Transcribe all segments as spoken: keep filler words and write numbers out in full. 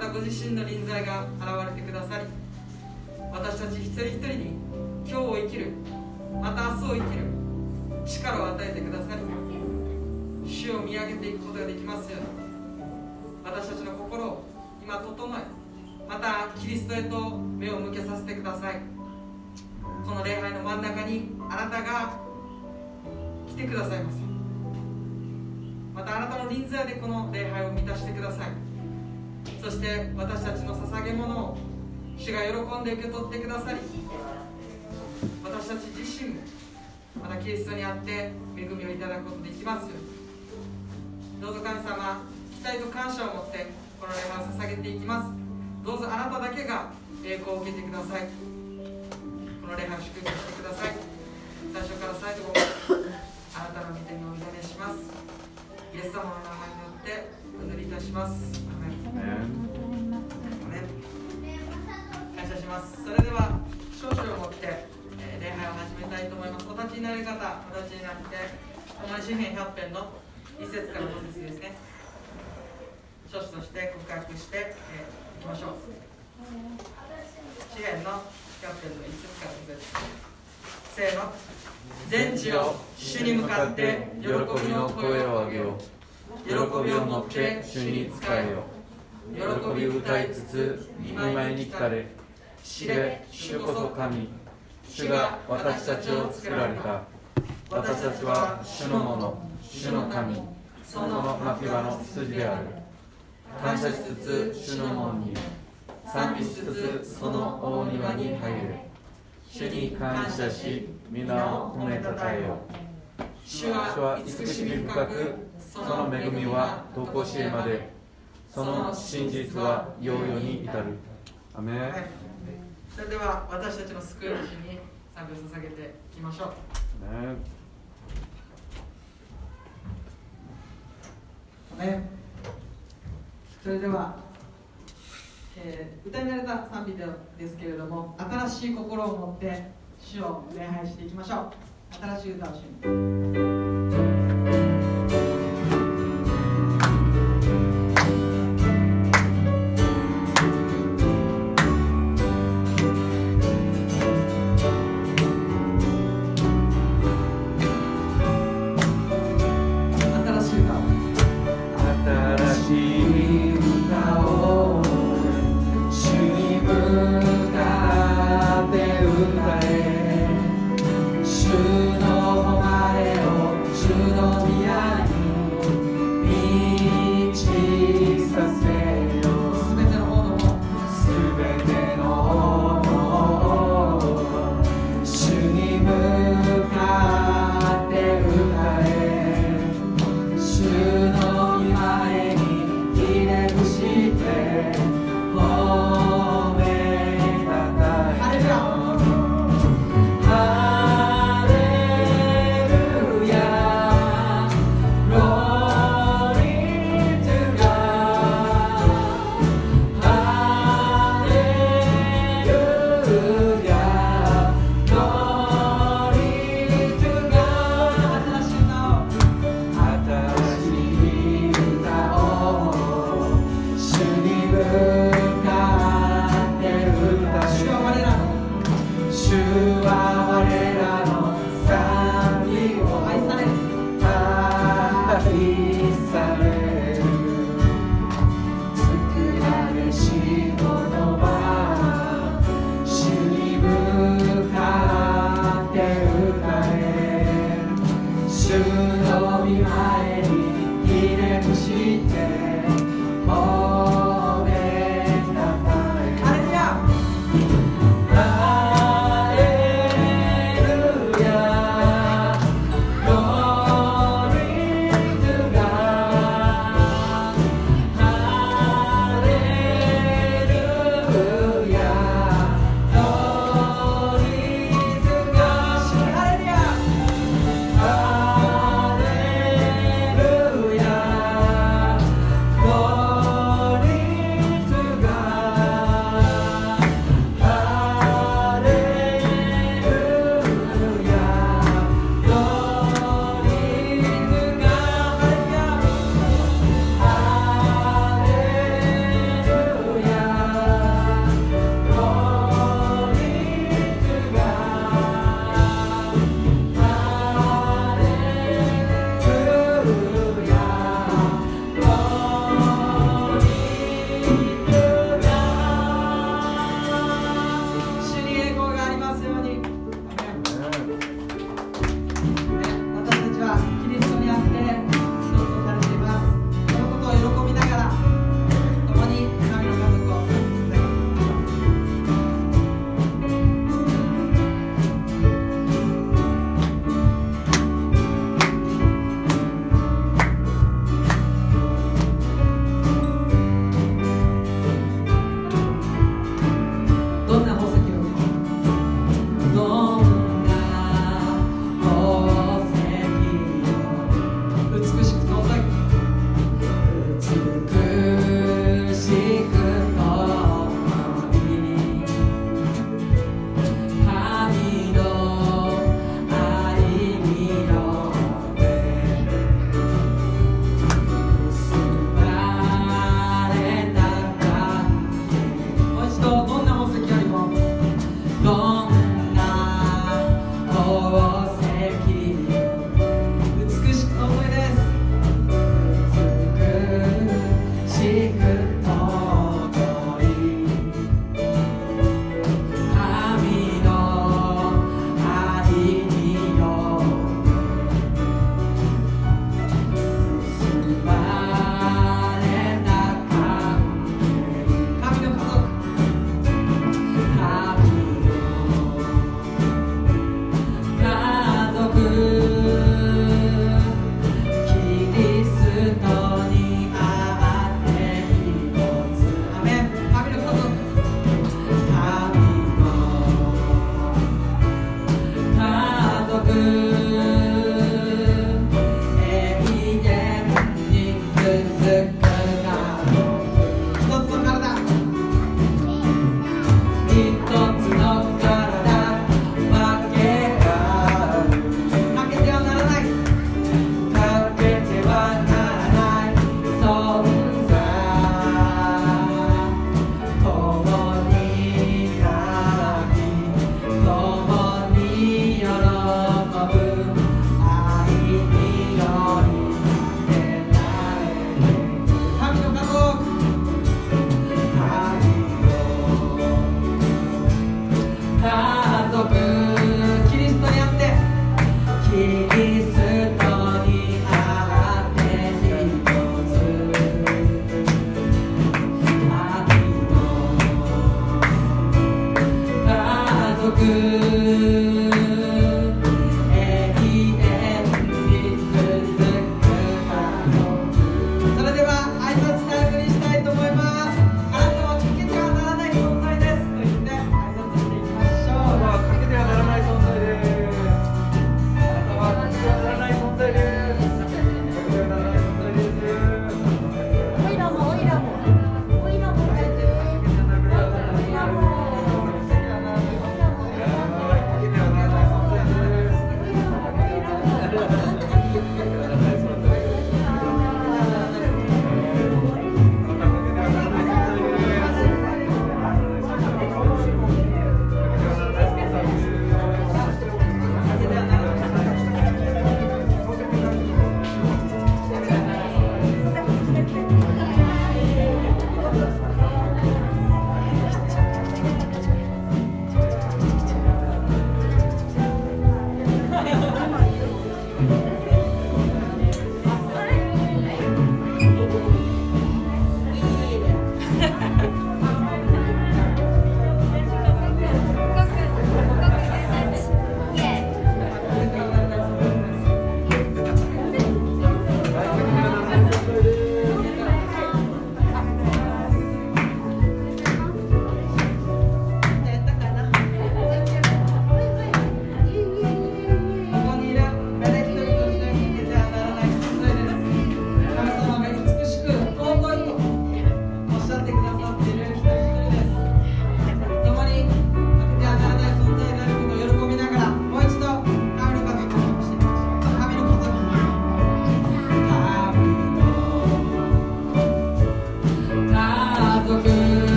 たご自身の臨在が現れてくださり、私たち一人一人に今日を生きる、また明日を生きる力を与えてくださり、主を見上げていくことができますように、私たちの心を今整え、またキリストへと目を向けさせてください。この礼拝の真ん中にあなたが来てくださいませ。またあなたの臨在でこの礼拝を満たしてください。そして私たちの捧げ物を主が喜んで受け取ってくださり、私たち自身もまたキリストにあって恵みをいただくことができますように。どうぞ神様、期待と感謝を持ってこの礼拝を捧げていきます。どうぞあなただけが栄光を受けてください。この礼拝を祝福してください。最初から最後まであなたの御手にお委ねします。イエス様の名前によってお祈りいたします。アメン。アメン。感謝します。それでは少々を持って礼拝を始めたいと思います。お立ちになる方、お立ちになって、共に詩編ひゃく編の一節から五節ですね。諸子として告白して、えー、いきましょう。詩編のひゃく編の一節から五節。せーの。全地を主に向かって喜びの声を上げよう。喜びをもって主に仕えよう。喜びを歌いつつ見舞いに来たれ。知れ、主こそ神。主が私たちを作られた。私たちは主のもの、主の神、その牧場の羊である。感謝しつつ主の門に、賛美しつつその大庭に入る。主に感謝し、皆を褒めたたえよう。主は慈しみ深く、その恵みは常しえまで。その真実は世々に至る。アメン。それでは私たちの救い主に賛美を捧げていきましょう。ねね、それでは、えー、歌に慣れた賛美ですけれども、新しい心を持って主を礼拝していきましょう。新しい歌を主に。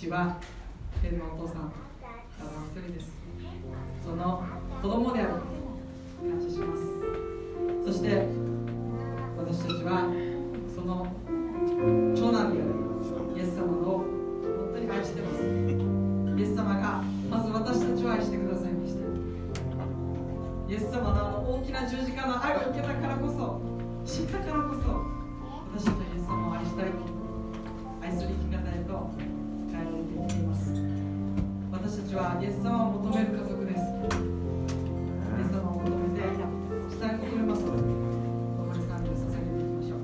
父は天のお父さんただの一人です。その子供であることを感謝します。そして私たちはその長男であるイエス様の本当に愛してます。イエス様がまず私たちを愛してくださいました。イエス様のあの大きな十字架の愛を受けたからこそ、知ったからこそ、私たちはイエス様を愛したい、愛する生き方へと変えられていっています。私たちはイエス様を求める家族です。イエス様を求めてしたいことれますので、お母さんに捧げていきましょう。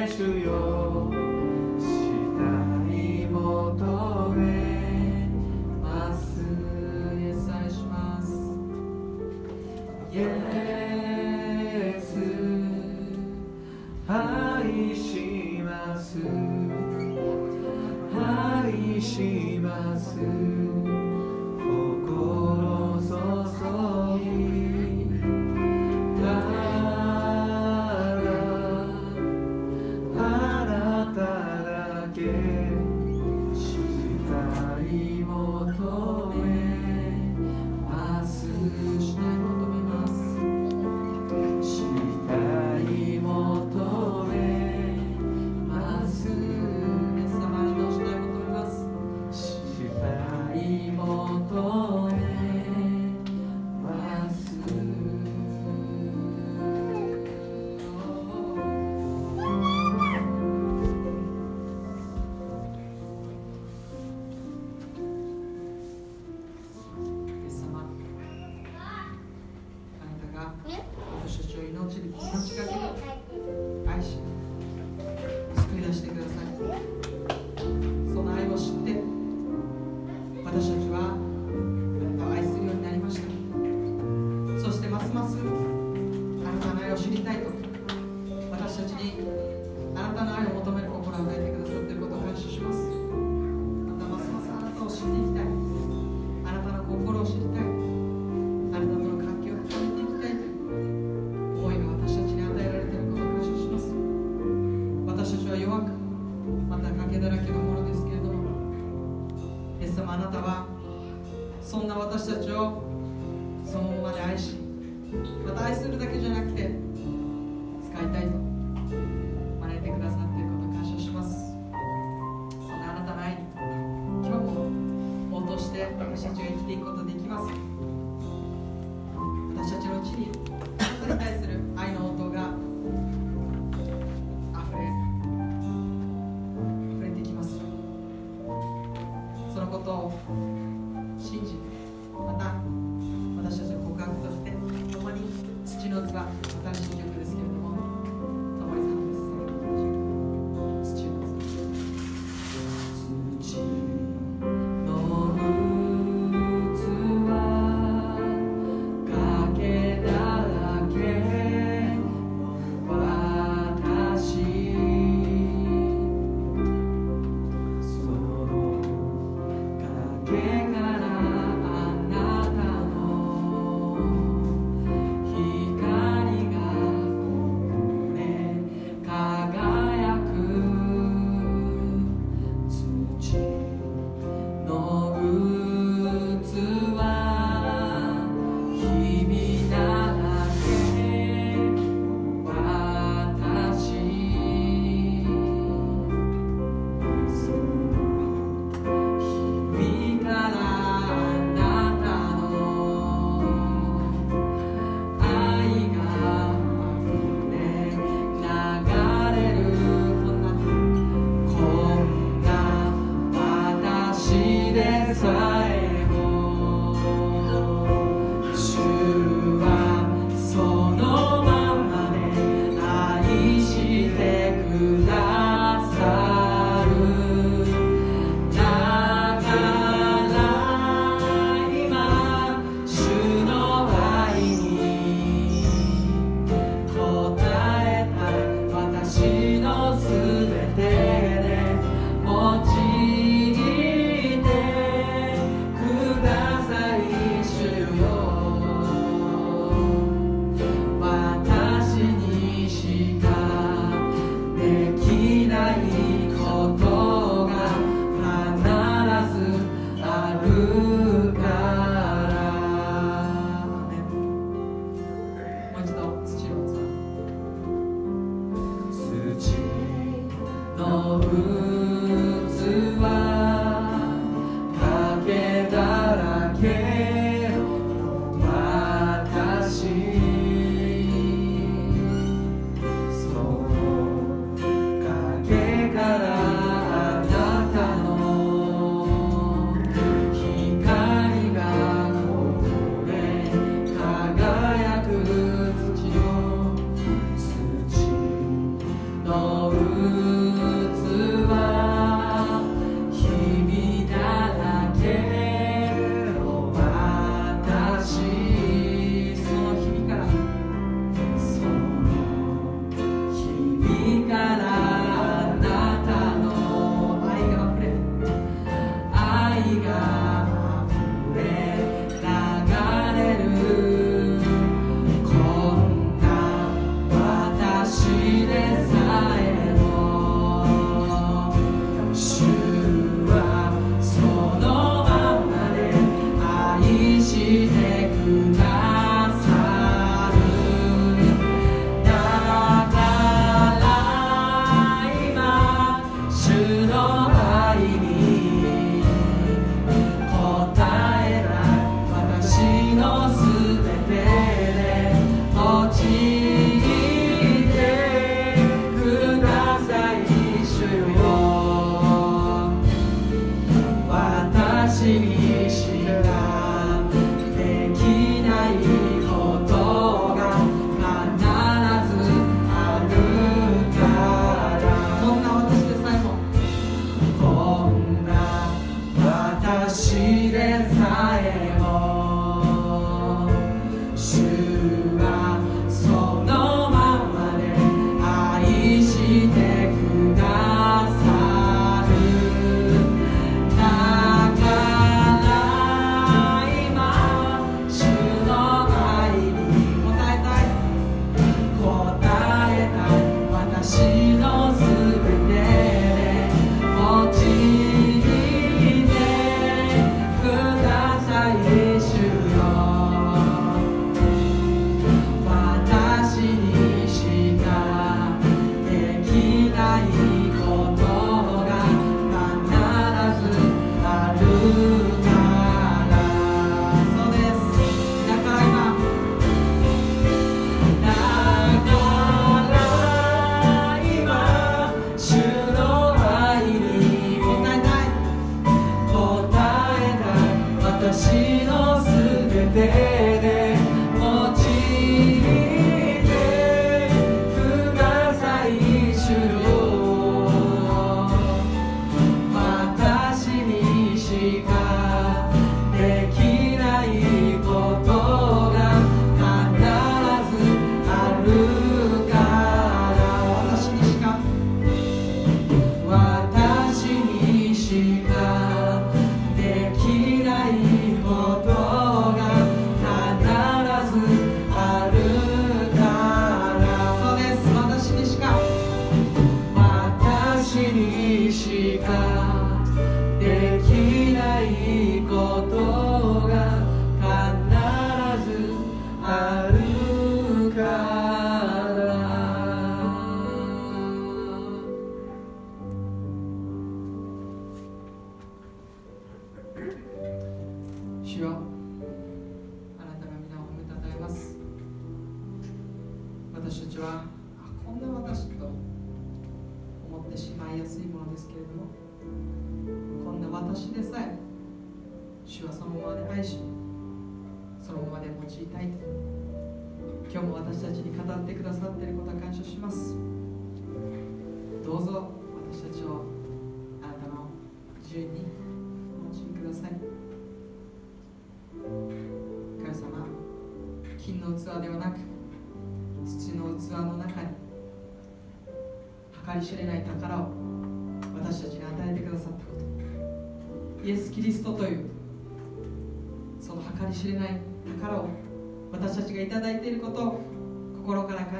て主よ、下に求めます。イエス愛します。イエス愛します。愛します。Oh,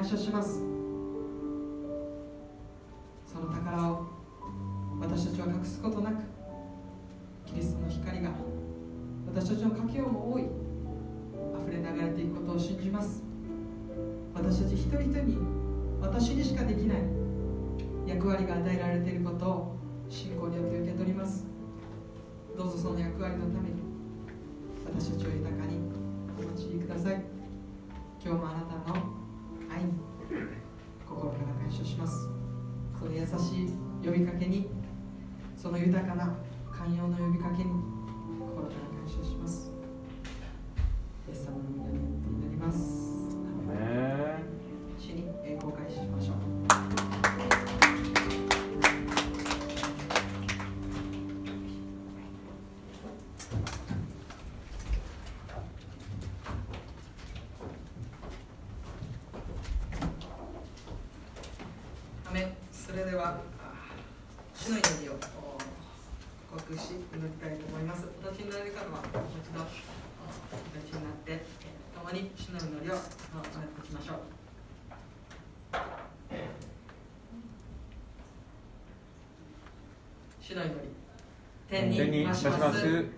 しかします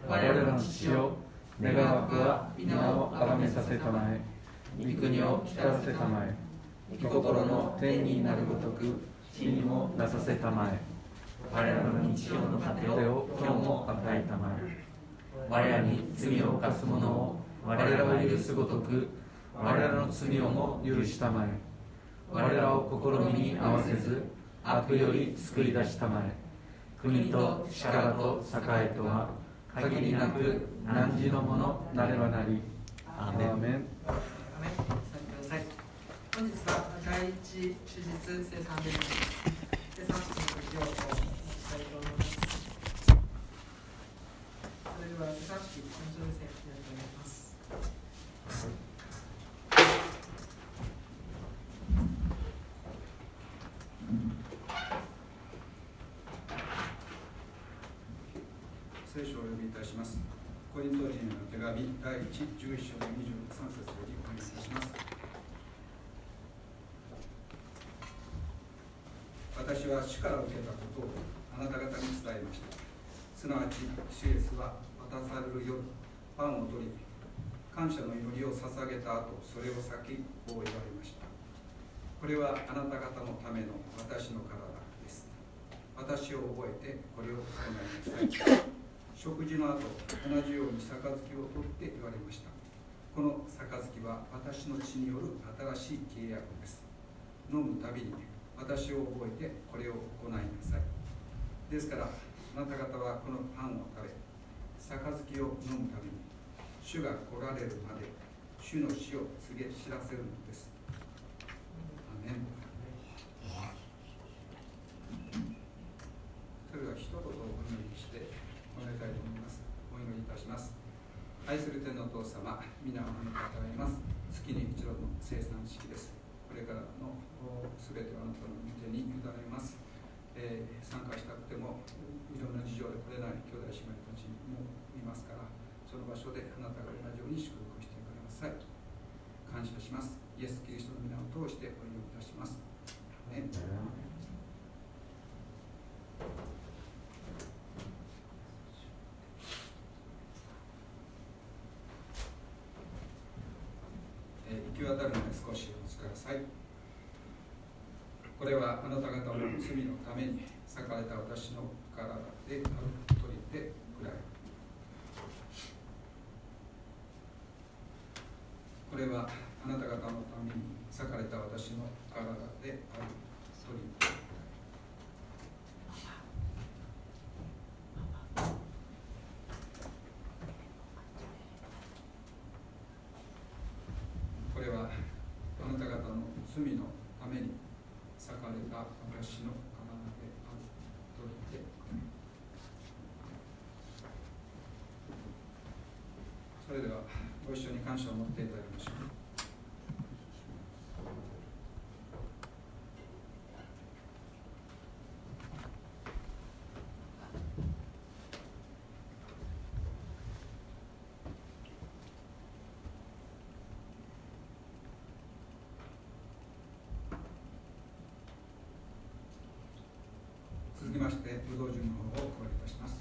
我らの父よ、願わくは皆を崇めさせたまえ、御国を来たらせたまえ、御心の天になるごとく地にもなさせたまえ、我らの日常の糧を今日も与えたまえ、我らに罪を犯す者を我らは許すごとく我らの罪をも許したまえ、我らを試みに合わせず悪より救い出したまえ、国と力と栄とは限りなく汝のものなればなり。アーメン。アーメン。本日は第一手術生産です。生産式の授業をしたいと思います。それでは生産式の授業生産になります。聖書をお読みいたします。コリント人への手紙第いち、じゅういち章のにじゅうさん節よりお読みいたします。私は主から受けたことをあなた方に伝えました。すなわち主イエスは渡される夜、パンを取り感謝の祈りを捧げた後、それを裂きこう言われました。これはあなた方のための私の体です。私を覚えてこれを行いなさい。食事の後、同じように杯を取って言われました。この杯は私の血による新しい契約です。飲むたびに私を覚えてこれを行いなさい。ですからあなた方はこのパンを食べ、杯を飲むたびに主が来られるまで主の死を告げ知らせるのです。アーメン。それでは一言お祈りしてお願いたいと思います。お祈りいたします。愛する天のお父様、皆をお願いいたします。月に一度の生産式です。これからのすべてはあなたの御手に委ねます。えー、参加したくてもいろんな事情で来れない兄弟姉妹たちもいますから、その場所であなたが同じように祝福してください。感謝します。イエス・キリストの皆を通してお祈りいたします。アーメン。えー、行き渡るので少しお待ちください。これはあなた方の罪のために裂かれた私の体であると言ってくらい。これはあなた方のために裂かれた私の体であるという。これはあなた方の罪のために裂かれた私の体であると言って。それではご一緒に感謝を持っていただきましょう。続きまして、ブドウジュの方をお配りいたします。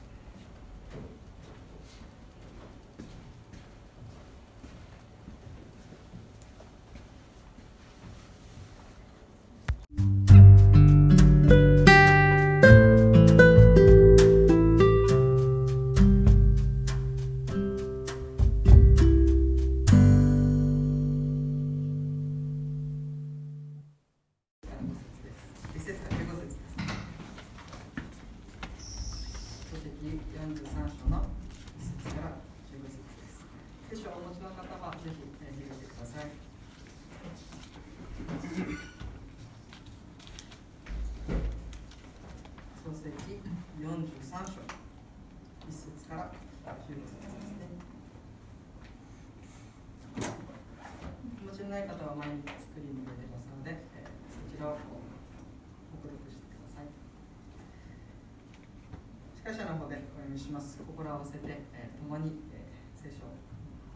心を合わせて、えー、共に、えー、聖書を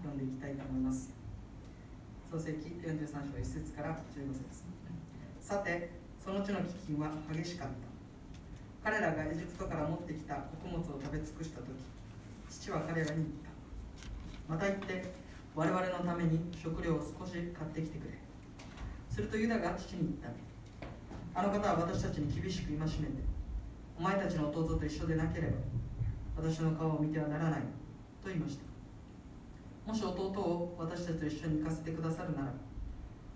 読んでいきたいと思います。創世記よんじゅうさんしょういっせつからじゅうごせつ。さて、その地の飢饉は激しかった。彼らがエジプトから持ってきた穀物を食べ尽くした時、父は彼らに言った。また言って、我々のために食料を少し買ってきてくれ。するとユダが父に言った。あの方は私たちに厳しく戒めて、お前たちの弟と一緒でなければ私の顔を見てはならないと言いました。もし弟を私たちと一緒に行かせてくださるなら、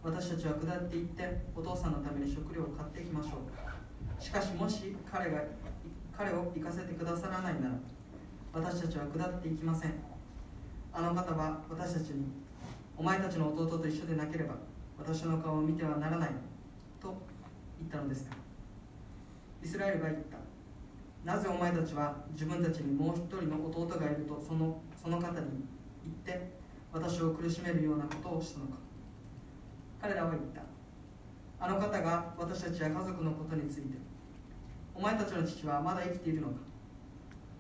私たちは下って行ってお父さんのために食料を買ってきましょう。しかしもし彼が彼を行かせてくださらないなら、私たちは下っていきません。あの方は私たちに、お前たちの弟と一緒でなければ私の顔を見てはならないと言ったのですが、イスラエルが言った。なぜお前たちは自分たちにもう一人の弟がいるとその、その方に言って私を苦しめるようなことをしたのか。彼らは言った。あの方が私たちや家族のことについて、お前たちの父はまだ生きているのか、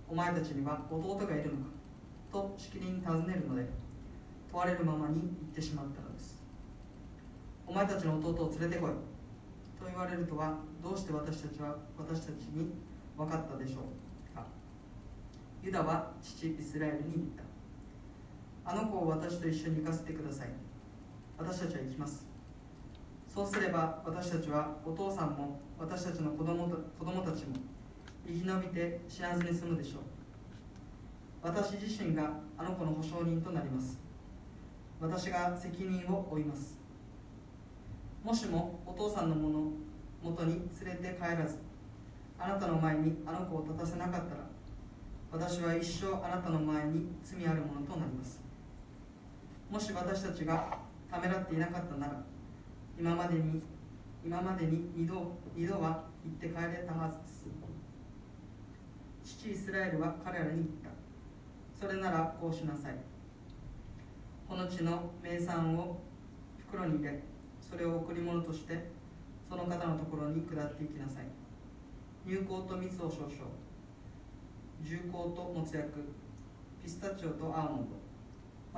お前たちには弟がいるのかとしきりに尋ねるので、問われるままに言ってしまったのです。お前たちの弟を連れてこいとと言われるとは、どうして私たちは私たちに分かったでしょうか。ユダは父イスラエルに言った。あの子を私と一緒に行かせてください。私たちは行きます。そうすれば私たちはお父さんも私たちの子供た子供たちも生き延びて幸せに住むでしょう。私自身があの子の保証人となります。私が責任を負います。もしもお父さんのもの元に連れて帰らず、あなたの前にあの子を立たせなかったら、私は一生あなたの前に罪あるものとなります。もし私たちがためらっていなかったなら、今までに今までに二度二度は行って帰れたはずです。父イスラエルは彼らに言った。それならこうしなさい。この地の名産を袋に入れ、それを贈り物としてその方のところに下っていきなさい。乳香と蜜を少々、重香ともつ薬、ピスタチオとアーモンド、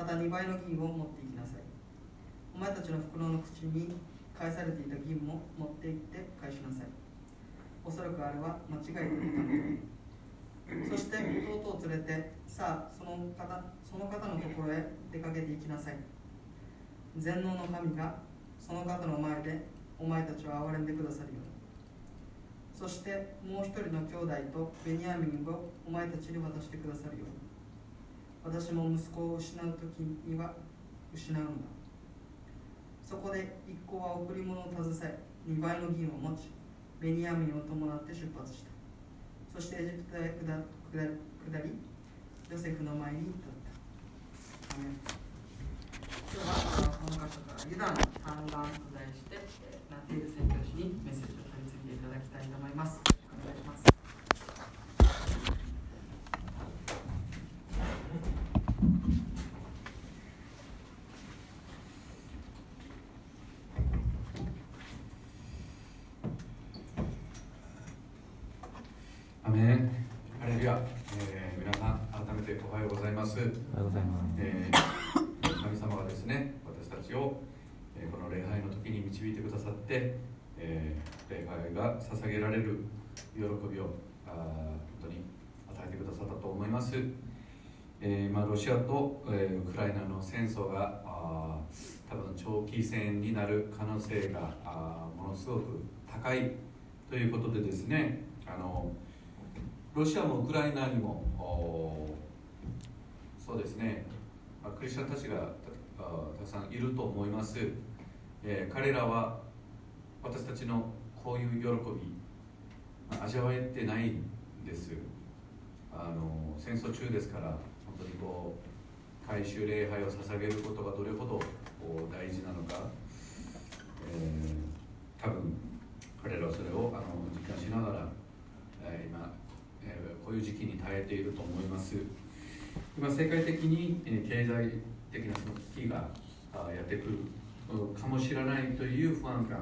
またにばいの銀を持っていきなさい。お前たちの袋の口に返されていた銀も持って行って返しなさい。おそらくあれは間違いでいたので。そして弟を連れて、さあその方その方のところへ出かけていきなさい。全能の神がその方の前でお前たちを憐れんでくださるように。そしてもう一人の兄弟とベニヤミンをお前たちに渡してくださるように。私も息子を失うときには失うのだ。そこで一行は贈り物を携え、二倍の銀を持ち、ベニヤミンを伴って出発した。そしてエジプトへ下り、ヨセフの前に立った。アメン。今日はこの箇所からユダの反乱を取材してなっている宣教師にメッセージをいただきたいと思います。よろしくお願いします。アメン。ハレルヤ。えー、皆さん改めておはようございます。おはようございます。えー、神様がですね、私たちを、えー、この礼拝の時に導いてくださって。えー、礼拝が捧げられる喜びをあ本当に与えてくださったと思います。えーまあ、ロシアと、えー、ウクライナの戦争があ多分長期戦になる可能性があものすごく高いということでですね、あのロシアもウクライナにもそうですね、まあ、クリスチャンたちが た, たくさんいると思います。えー、彼らは私たちのこういう喜び、味わえてないんです。あの戦争中ですから、本当にこう回収礼拝を捧げることがどれほどこう大事なのか、えー、多分彼らはそれをあの実感しながら、えー、今、えー、こういう時期に耐えていると思います。今世界的に、えー、経済的なその危機がやってくるかもしれないという不安感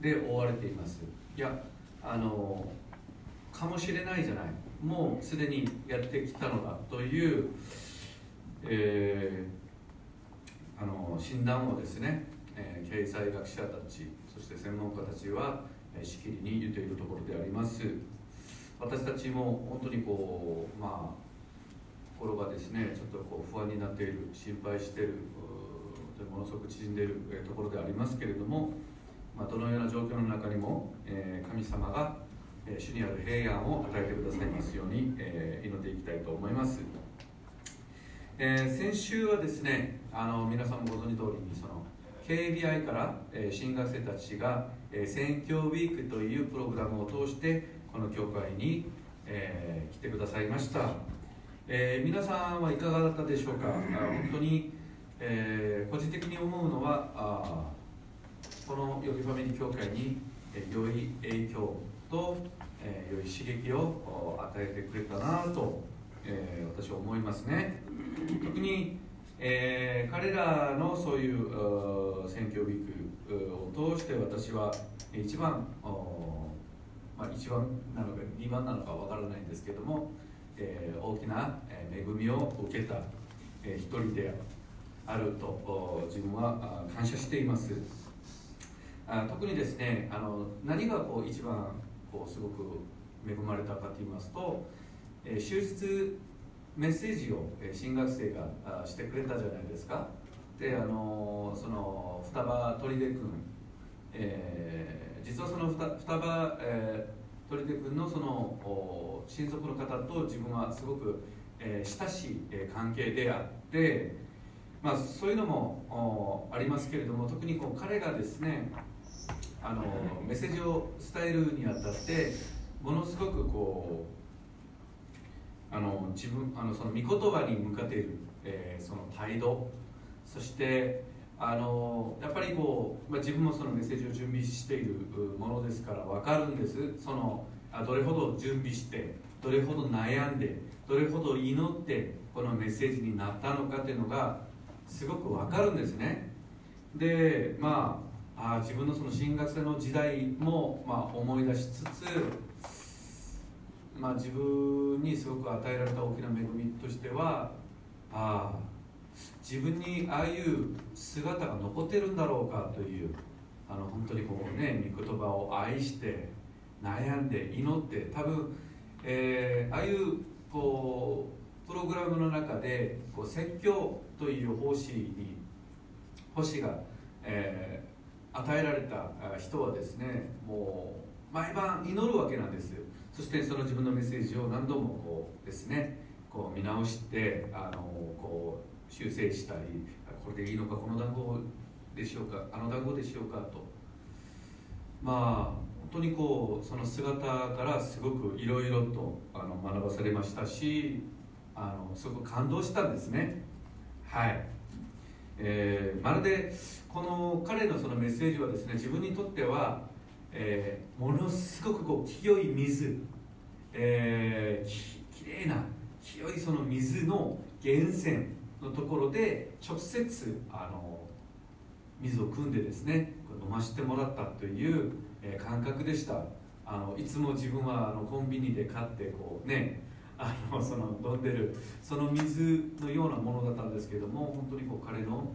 で覆われています。いや、あのかもしれないじゃない、もうすでにやってきたのだという、えー、あの診断をですね、えー、経済学者たち、そして専門家たちは、えー、しきりに言っているところであります。私たちも本当にこう、まあ、心がですね、ちょっとこう不安になっている、心配している、ものすごく縮んでいるところでありますけれども、まあ、どのような状況の中にも、えー、神様が、えー、主にある平安を与えてくださいますように、えー、祈っていきたいと思います。えー、先週はですね、あの皆さんもご存知通りにその ケービーアイ から、えー、新学生たちが、えー、宣教ウィークというプログラムを通してこの教会に、えー、来てくださいました。えー、皆さんはいかがだったでしょうか。本当に、えー、個人的に思うのはあこのヨギファミリー教会に良い影響と良い刺激を与えてくれたなと私は思いますね。特に彼らのそういう宣教ウィークを通して私は一番、まあ、一番なのか二番なのかわからないんですけども、大きな恵みを受けた一人であると自分は感謝しています。あ特にですねあの何がこう一番こうすごく恵まれたかと言いますと、えー、終日メッセージを新学生がしてくれたじゃないですか。で、あのその双葉砦君、えー、実はその双葉砦君のその親族の方と自分はすごく、えー、親しい関係であって、まあ、そういうのもありますけれども、特にこう彼がですねあのメッセージを伝えるにあたってものすごくこうあの自分あのその御言葉に向かっている、えー、その態度、そしてあのやっぱりこう、まあ、自分もそのメッセージを準備しているものですから分かるんです。そのあどれほど準備して、どれほど悩んで、どれほど祈ってこのメッセージになったのかというのがすごく分かるんですね。で、まあ、あ自分のその神学生の時代も、まあ、思い出しつつ、まあ、自分にすごく与えられた大きな恵みとしては、ああ自分にああいう姿が残ってるんだろうかという、あの本当にこうね御言葉を愛して悩んで祈って、多分、えー、ああいうこうプログラムの中でこう説教という奉仕に奉仕が、えー、与えられた人はですね、もう毎晩祈るわけなんですよ。そしてその自分のメッセージを何度もこうですね、こう見直してあのこう修正したり、これでいいのか、この団子でしょうか、あの団子でしょうかと、まあ本当にこうその姿からすごくいろいろとあの学ばされましたし、あのすごく感動したんですね。はい、えー、まるでこの彼のそのメッセージはですね、自分にとってはえー、ものすごくこう清い水、えー、き, きれいな清いその水の源泉のところで直接あの水を汲んでですね飲ませてもらったという、えー、感覚でした。あのいつも自分はあのコンビニで買ってこうねあのその飲んでるその水のようなものだったんですけども、本当にこう彼の、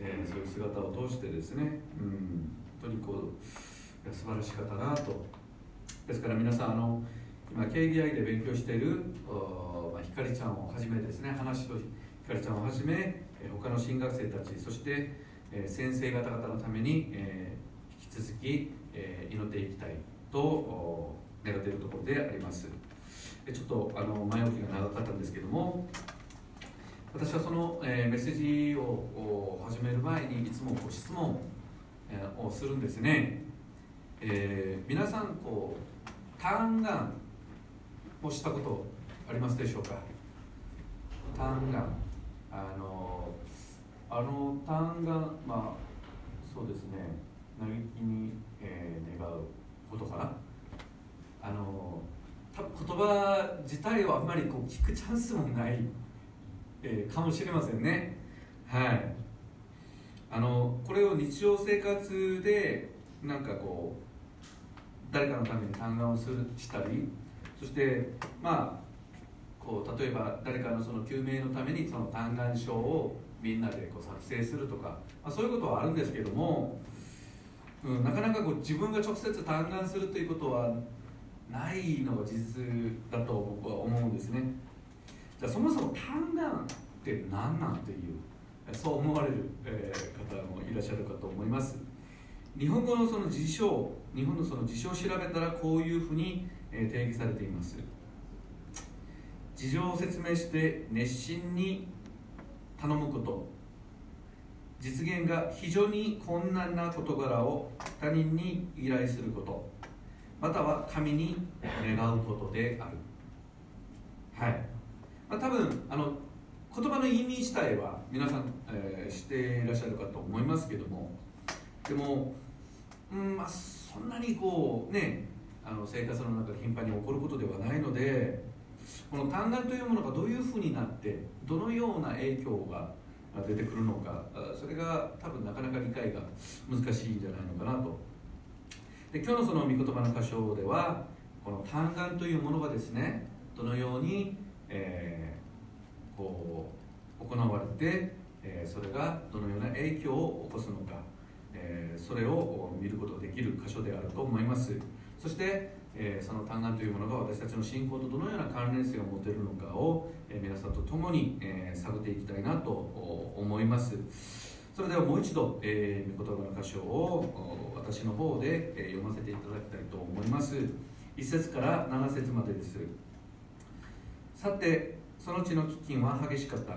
えー、そういう姿を通してですね、うん、本当にこう素晴らしかったなと。ですから皆さん、あの今 ケーディーアイ で勉強している、まあ、ひかりちゃんをはじめですね、話とひかりちゃんをはじめ、え他の新学生たち、そして、え先生方々のために、えー、引き続き、えー、祈っていきたいと願っているところであります。ちょっとあの前置きが長かったんですけども、私はその、えー、メッセージを始める前にいつもご質問をするんですね。えー、皆さんこう嘆願をしたことありますでしょうか。嘆願、あのあの嘆願、まあそうですね、嘆きに、えー、願うことかな。あのた言葉自体はあんまりこう聞くチャンスもない、えー、かもしれませんね。はい。あのこれを日常生活でなんかこう。誰かのために嘆願をするしたり、そして、まあ、こう例えば誰かのその救命のためにその嘆願書をみんなでこう作成するとか、まあ、そういうことはあるんですけども、うん、なかなかこう自分が直接嘆願するということはないのが事実だと僕は思うんですね。じゃあそもそも嘆願って何なんていう、そう思われる、えー、方もいらっしゃるかと思います。日本語のその辞書、日本のその辞書を調べたらこういうふうに定義されています。事情を説明して熱心に頼むこと。実現が非常に困難な事柄を他人に依頼すること。または神に願うことである。はい。まあ、多分あの言葉の意味自体は皆さん、えー、知っていらっしゃるかと思いますけども、でも、うんまあ、そんなにこう、ね、あの生活の中で頻繁に起こることではないので、この嘆願というものがどういうふうになって、どのような影響が出てくるのか、それが多分なかなか理解が難しいんじゃないのかなと。で今日のその御言葉の箇所では、この嘆願というものがですね、どのように、えー、こう行われて、それがどのような影響を起こすのか。えー、それを見ることができる箇所であると思います。そして、えー、その嘆願というものが私たちの信仰とどのような関連性を持てるのかを、えー、皆さんと共に、えー、探っていきたいなと思います。それではもう一度、えー、御言葉の箇所を私の方で、えー、読ませていただきたいと思います。一節から七節までです。さて、その地の飢饉は激しかった。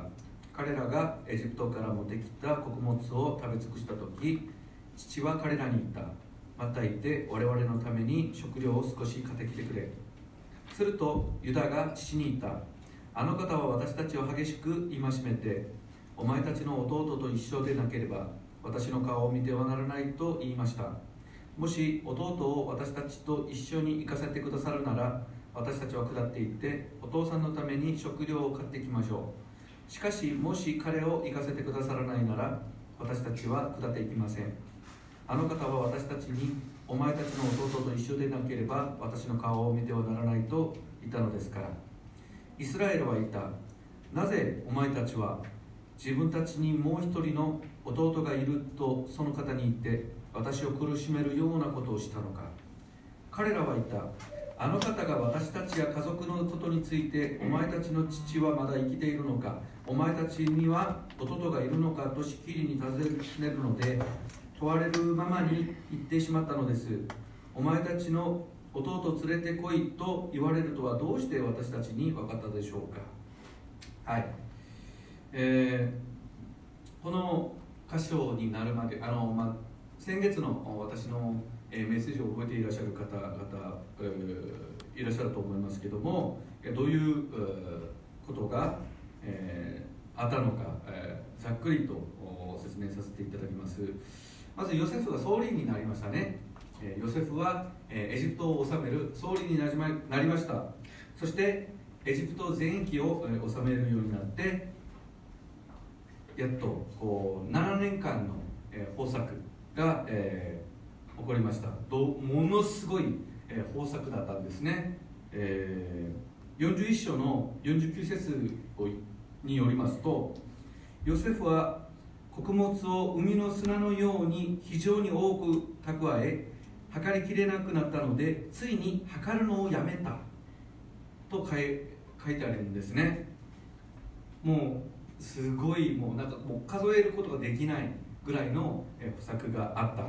彼らがエジプトから持ってきた穀物を食べ尽くした時、父は彼らに言った。また行って我々のために食料を少し買ってきてくれ。するとユダが父に言った。あの方は私たちを激しく戒めて、お前たちの弟と一緒でなければ私の顔を見てはならないと言いました。もし弟を私たちと一緒に行かせてくださるなら、私たちは下って行ってお父さんのために食料を買ってきましょう。しかしもし彼を行かせてくださらないなら、私たちは下って行きません。あの方は私たちに、お前たちの弟と一緒でなければ私の顔を見てはならないと言ったのですから。イスラエルは言った。なぜお前たちは自分たちにもう一人の弟がいるとその方に言って私を苦しめるようなことをしたのか。彼らは言った。あの方が私たちや家族のことについて、お前たちの父はまだ生きているのか、お前たちには弟がいるのかとしきりに尋ねるので、問われるままに言ってしまったのです。お前たちの弟を連れてこいと言われるとはどうして私たちに分かったでしょうか。はい、えー、この箇所になるまで、あの、まあ、先月の私のメッセージを覚えていらっしゃる方々、えー、いらっしゃると思いますけども、どういうことが、えー、あったのか、えー、ざっくりと説明させていただきます。まずヨセフが総理になりましたね。えー、ヨセフは、えー、エジプトを治める総理になりました。そしてエジプト全域を、えー、治めるようになって、やっとこうななねんかんの、えー、豊作が、えー起こりました。どものすごい、えー、豊作だったんですね。えー、よんじゅういっ章のよんじゅうきゅう節によりますと、ヨセフは穀物を海の砂のように非常に多く蓄え、測りきれなくなったので、ついに測るのをやめたと書 い, 書いてあるんですね。もうすごい、もうなんかもう数えることができないぐらいの、えー、豊作があった。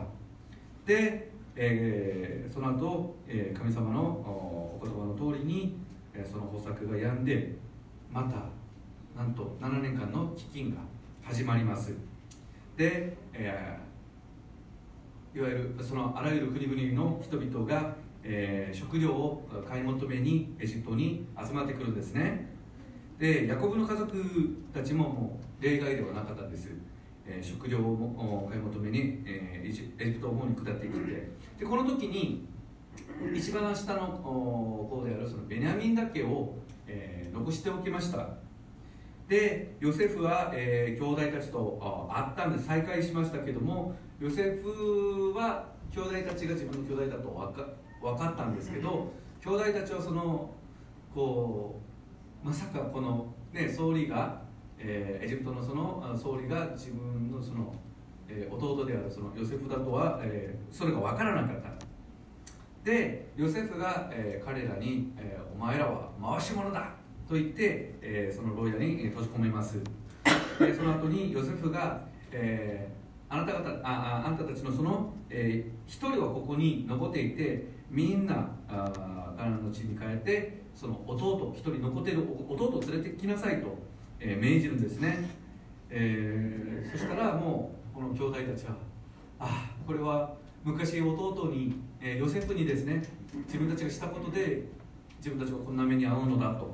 で、えー、その後、えー、神様のお言葉の通りに、えー、その豊作が止んで、またなんとななねんかんの飢饉が始まります。で、えー、いわゆるそのあらゆる国々の人々が、えー、食料を買い求めにエジプトに集まってくるんですね。で、ヤコブの家族たちももう例外ではなかったんです。えー、食料を買い求めに、えー、エジプト方に下ってきて、でこの時に一番下の方であるそのベニヤミンだけを、えー、残しておきました。でヨセフは、えー、兄弟たちと会ったんで再会しましたけども、ヨセフは兄弟たちが自分の兄弟だとわか、分かったんですけど、兄弟たちはそのこうまさかこのね総理がえー、エジプトのその総理が自分のその、えー、弟であるそのヨセフだとは、えー、それが分からなかった。でヨセフが、えー、彼らに、えー、お前らは回し者だと言って、えー、その牢屋に、えー、閉じ込めます。でその後にヨセフが、えー、あなた方、あ、あんたたちのその、えー、一人はここに残っていて、みんなあカナンの地に帰ってその弟一人残っている弟を連れてきなさいと命じるんですね。えー、そしたらもうこの兄弟たちは、ああこれは昔弟に、えー、ヨセフにですね自分たちがしたことで自分たちがこんな目に遭うのだと、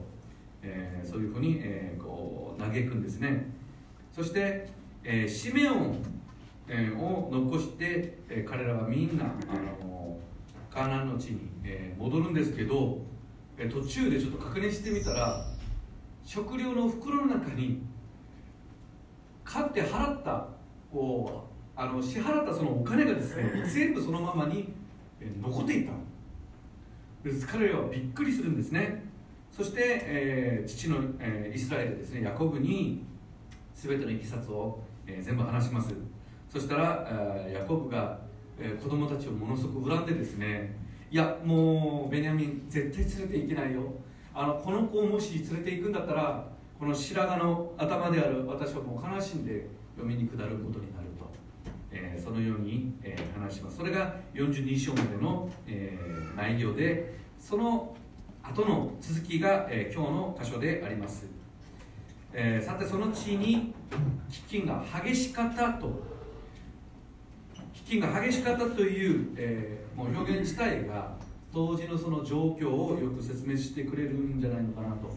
えー、そういうふうに、えー、こう嘆くんですね。そして、えー、シメオン、えー、を残して、えー、彼らはみんなあのカナンの地に、えー、戻るんですけど、えー、途中でちょっと確認してみたら、食料の袋の中に買って払ったこうあの支払ったそのお金がですね全部そのままに残っていた。彼らはびっくりするんですね。そして、えー、父の、えー、イスラエルですねヤコブに全てのいきさつを、えー、全部話します。そしたらヤコブが子供たちをものすごく恨んでですね、いやもうベニヤミン絶対連れていけないよ、あのこの子をもし連れていくんだったらこの白髪の頭である私はもう悲しんで嫁に下ることになると、えー、そのように、えー、話します。それがよんじゅうに章までの、えー、内容で、その後の続きが、えー、今日の箇所であります。えー、さてその地に飢饉が激しかったと、飢饉が激しかったという、えー、もう表現自体が当時のその状況をよく説明してくれるんじゃないのかなと、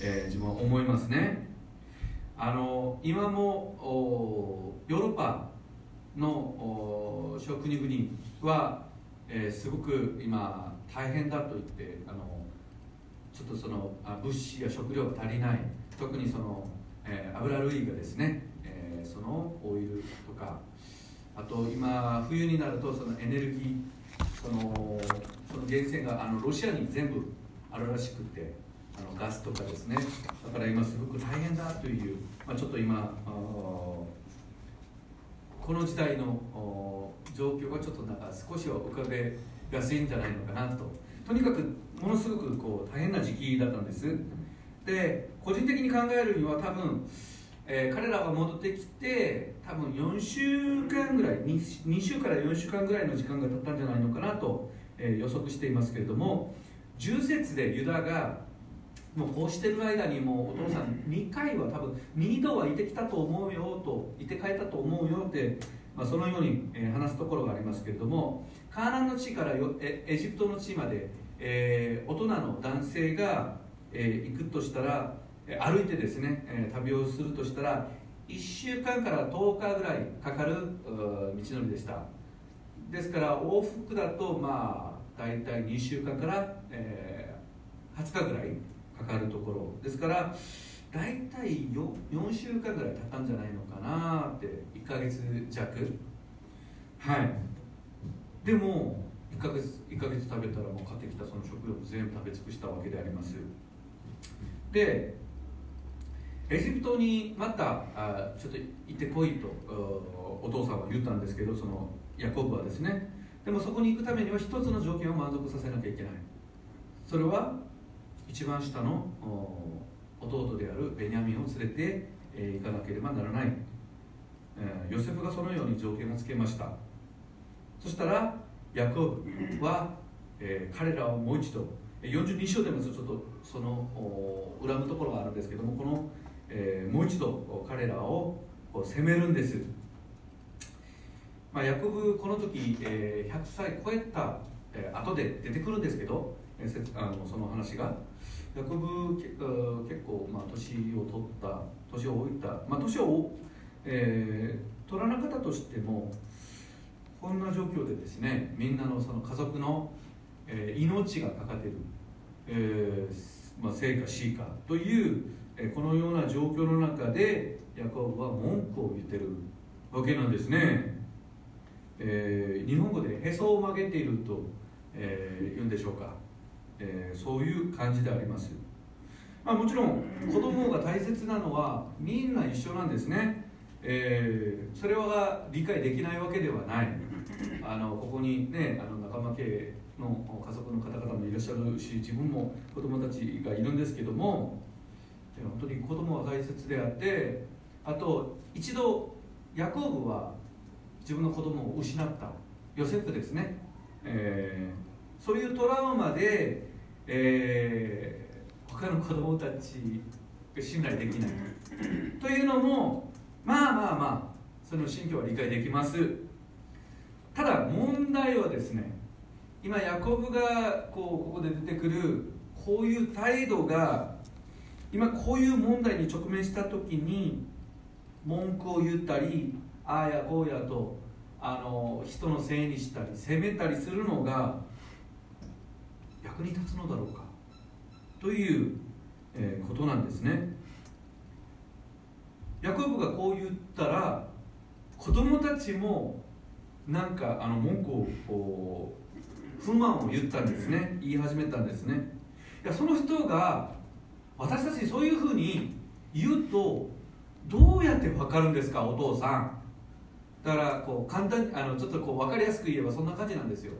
えー、自分は思いますね。あの今もヨーロッパの諸国々は、えー、すごく今大変だと言って、あのちょっとその物資や食料が足りない、特にその、えー、油類がですね、えー、そのオイルとか、あと今冬になるとそのエネルギー、その、その源泉があのロシアに全部あるらしくて、あのガスとかですね、だから今すごく大変だという、まあ、ちょっと今この時代の状況がちょっとなんか少しは浮かべやすいんじゃないのかなと。とにかくものすごくこう大変な時期だったんです。で、個人的に考えるには多分、えー、彼らが戻ってきて多分よんしゅうかんぐらい 2, 2週からよんしゅうかんぐらいの時間が経ったんじゃないのかなと、えー、予測していますけれども、じゅう節でユダがもうこうしてる間にもうお父さんにかいは多分にどはいてきたと思うよと、いて帰ったと思うよって、まあ、そのように話すところがありますけれども、カーナンの地からエジプトの地まで、えー、大人の男性が、えー、行くとしたら、歩いてですね旅をするとしたらいっしゅうかんからとおかぐらいかかる道のりでした。ですから往復だとまあ大体にしゅうかんから、えー、はつかぐらいかかるところですから、だいたいよんしゅうかんぐらい経ったんじゃないのかなって、いっかげつじゃく、はい。でもいっかげつ、いっかげつ食べたらもう買ってきたその食料も全部食べ尽くしたわけであります。でエジプトにまたあちょっと行ってこいとお父さんは言ったんですけど、そのヤコブはですね、でもそこに行くためには一つの条件を満足させなきゃいけない。それは一番下の弟であるベニヤミンを連れて行かなければならない。ヨセフがそのように条件をつけました。そしたらヤコブは、えー、彼らをもう一度よんじゅうに章でもちょっとその恨むところがあるんですけども、この、えー、もう一度彼らを責めるんです。まあ、ヤコブこの時、えー、ひゃくさい超えた後で出てくるんですけど、あのその話がヤコブ結構、まあ、年を取った年を老いた、まあ、年を、えー、取らなかったとしてもこんな状況でですね、みんなのその家族の、えー、命がかかっている、えーまあ、生か死かという、えー、このような状況の中でヤコブは文句を言ってるわけなんですね。えー、日本語でへそを曲げていると、えー、言うんでしょうか。えー、そういう感じであります。まあ、もちろん子供が大切なのはみんな一緒なんですね。えー、それは理解できないわけではない。あのここにね、あの仲間系の家族の方々もいらっしゃるし、自分も子供たちがいるんですけども、本当に子供は大切であって、あと一度ヤコブは自分の子供を失った、ヨセフですね、えーそういうトラウマで、えー、他の子供たちが信頼できないというのも、まあまあまあその心境は理解できます。ただ問題はですね、今ヤコブがこうここで出てくるこういう態度が、今こういう問題に直面した時に文句を言ったり、ああやこうやとあの人のせいにしたり責めたりするのが役に立つのだろうかという、えー、ことなんですね。ヤコブがこう言ったら子供たちもなんかあの文句をこう不満を言ったんですね、言い始めたんですね。いや、その人が私たちにそういうふうに言うとどうやって分かるんですかお父さん。だからこう簡単にあのちょっとこう分かりやすく言えばそんな感じなんですよ。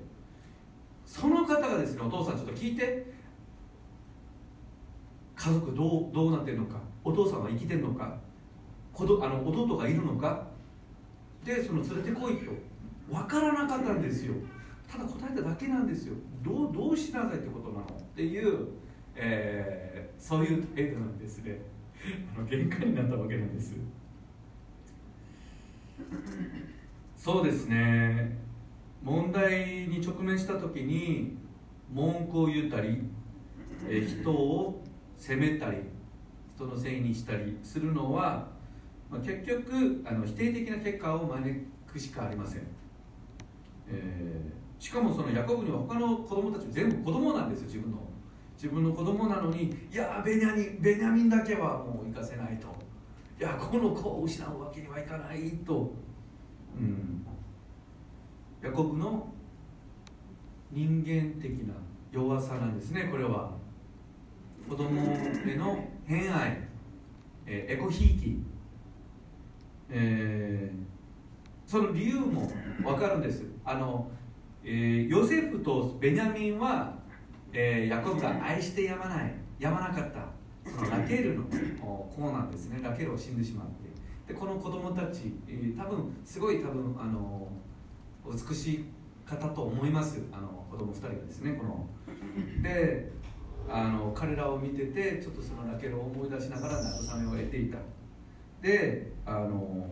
その方がですね、お父さんちょっと聞いて、家族どう、どうなってるのか、お父さんは生きてるのか、子どあの弟がいるのかで、その連れてこいと分からなかったんですよ。ただ答えただけなんですよ。どう、どうしなさいってことなのっていう、えー、そういう程度なんですね。あの限界になったわけなんです。そうですね、問題に直面した時に文句を言ったり、えー、人を責めたり、人のせいにしたりするのは、まあ、結局あの否定的な結果を招くしかありません。えー、しかもそのヤコブには他の子供たち全部子供なんですよ。自分の自分の子供なのに、いやベニャミン、ベニャミンだけはもう行かせないと、いやこの子を失うわけにはいかないと、うん、ヤコブの人間的な弱さなんですね。これは子供への偏愛、えー、エコひいき、えー、その理由も分かるんです。あの、えー、ヨセフとベニャミンは、えー、ヤコブが愛してやまない、やまなかったそのラケルの子なんですね。ラケルを死んでしまって、でこの子供たち、えー、多分すごい多分あの美しい方と思います。あの子供ふたりがですね、このであの彼らを見てて、ちょっとそのラケルを思い出しながら慰めを得ていた。であの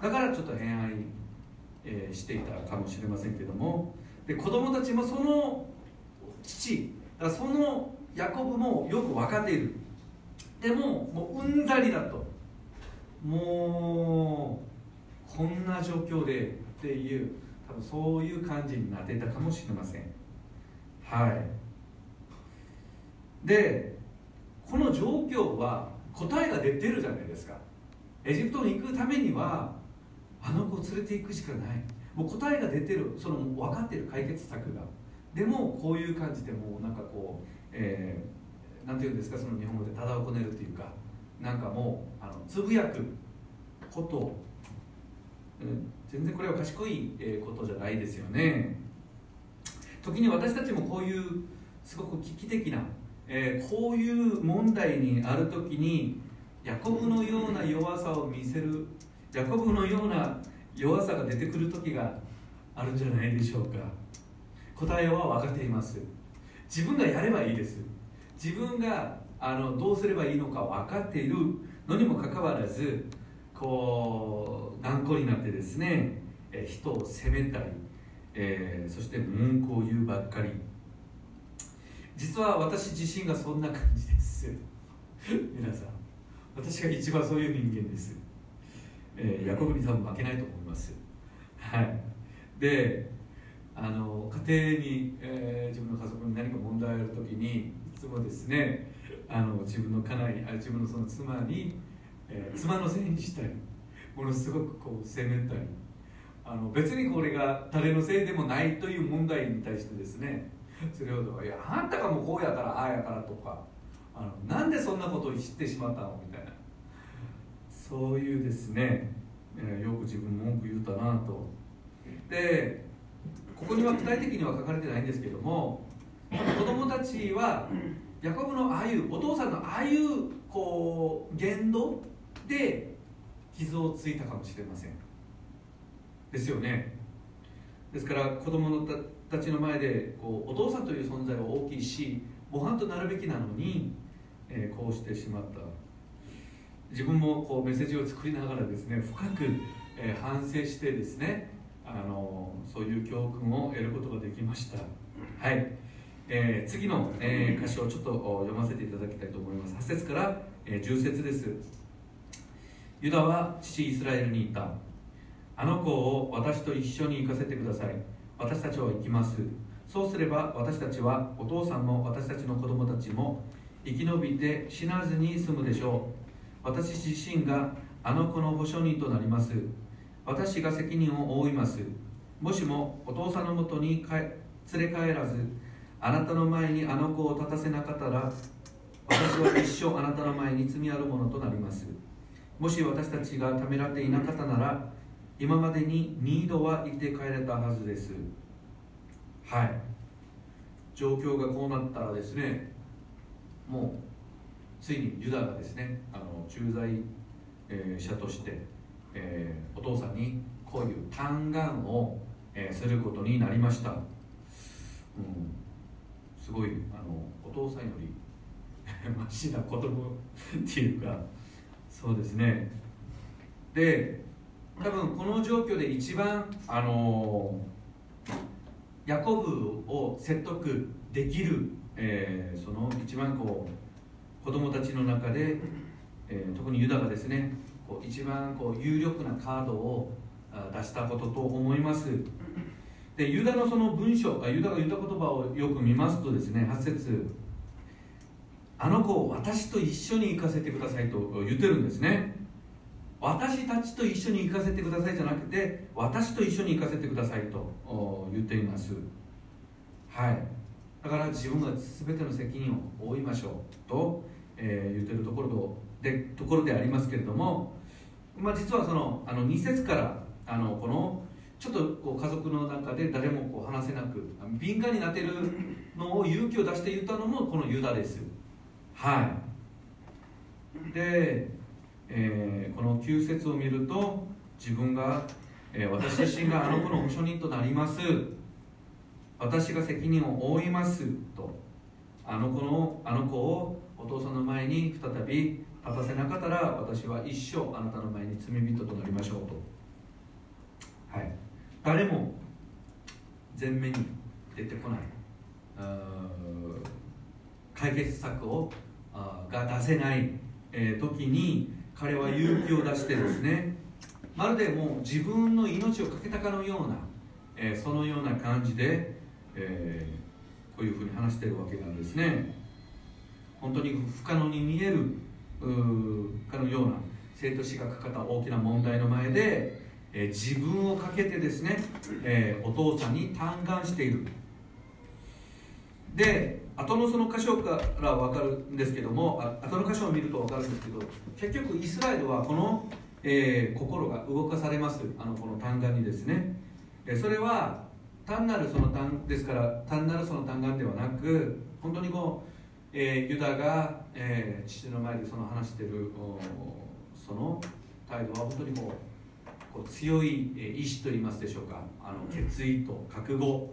だからちょっと偏愛、えー、していたかもしれませんけども、で子供たちもその父だ、そのヤコブもよく分かっている。でももううんざりだと、もうこんな状況でっていう、多分そういう感じになっていたかもしれません。はい。でこの状況は答えが出てるじゃないですか。エジプトに行くためにはあの子を連れて行くしかない。もう答えが出てる、その分かってる解決策が。でもこういう感じでもうなんかこう、えー、なんて言うんですか、その日本語でただをこねるというか、なんかもうあのつぶやくことを、うん、全然これは賢いことじゃないですよね。時に私たちもこういうすごく危機的な、えー、こういう問題にあるときにヤコブのような弱さを見せる、ヤコブのような弱さが出てくるときがあるんじゃないでしょうか。答えは分かっています。自分がやればいいです。自分があのどうすればいいのか分かっているのにもかかわらず、こう頑固になってですね、え人を責めたり、えー、そして文句を言うばっかり。実は私自身がそんな感じです皆さん、私が一番そういう人間です。えー、ヤコブに多分負けないと思います。はい。であの家庭に、えー、自分の家族に何か問題があるときに、いつもですね、あの自分の家内、あ自分のその妻に、えー、妻のせいにしたり、ものすごくこう責めたり、あの別にこれが誰のせいでもないという問題に対してですね、それをいやあんたがもうこうやからああやからとか、あのなんでそんなことを知ってしまったのみたいな、そういうですね、えー、よく自分文句言うたなと。でここには具体的には書かれてないんですけども、子供たちはヤコブのああいうお父さんのああいうこう言動で傷をついたかもしれません。ですよね。ですから子供たちの前でこうお父さんという存在は大きいし、模範となるべきなのに、えー、こうしてしまった。自分もこうメッセージを作りながらですね、深く、えー、反省してですね、あのそういう教訓を得ることができました。はい、えー、次の、えー、箇所をちょっと読ませていただきたいと思います。はち節から、えー、じゅう節です。ユダは父イスラエルに言った。あの子を私と一緒に行かせてください。私たちは行きます。そうすれば私たちは、お父さんも私たちの子供たちも生き延びて死なずに済むでしょう。私自身があの子の保証人となります。私が責任を負います。もしもお父さんのもとに連れ帰らず、あなたの前にあの子を立たせなかったら、私は一生あなたの前に罪あるものとなります。もし私たちがためらっていなかったなら、今までににどは生きて帰れたはずです。はい、状況がこうなったらですね、もうついにユダがですね、あの駐在、えー、者として、えー、お父さんにこういう嘆願を、えー、することになりました。うん、すごいあのお父さんよりマシな子供っていうか、そうですね。で、多分この状況で一番あのヤコブを説得できる、えー、その一番こう子供たちの中で、えー、特にユダがですね、こう一番こう有力なカードを出したことと思います。で、ユダのその文章、ユダが言った言葉をよく見ますとですね、はち節、あの子を私と一緒に行かせてくださいと言ってるんですね。私たちと一緒に行かせてくださいじゃなくて、私と一緒に行かせてくださいと言っています。はい、だから自分が全ての責任を負いましょうと、えー、言ってるところでところでありますけれども、まあ、実はそのあのに節からあのこのちょっとこう家族の中で誰もこう話せなく敏感になっているのを勇気を出して言ったのもこのユダです。はい。で、えー、このきゅう節を見ると、自分が、えー、私自身があの子の保証人となります。私が責任を負いますと、あの子のあの子をお父さんの前に再び立たせなかったら、私は一生あなたの前に罪人となりましょうと。はい、誰も前面に出てこない、解決策をが出せない、えー、時に彼は勇気を出してですね、まるでもう自分の命をかけたかのような、えー、そのような感じで、えー、こういうふうに話しているわけなんですね。本当に不可能に見えるかのような生と死がかかった大きな問題の前で、えー、自分をかけてですね、えー、お父さんに嘆願している。で、後のその箇所から分かるんですけども、あ後の箇所を見ると分かるんですけど、結局イスラエルはこの、えー、心が動かされます。あのこの嘆願にですね、えー、それは単なるその嘆ですから単なるその嘆願ではなく、本当にこう、えー、ユダが、えー、父の前でその話しているその態度は本当にこう。こう強い意志といいますでしょうか、あの決意と覚悟、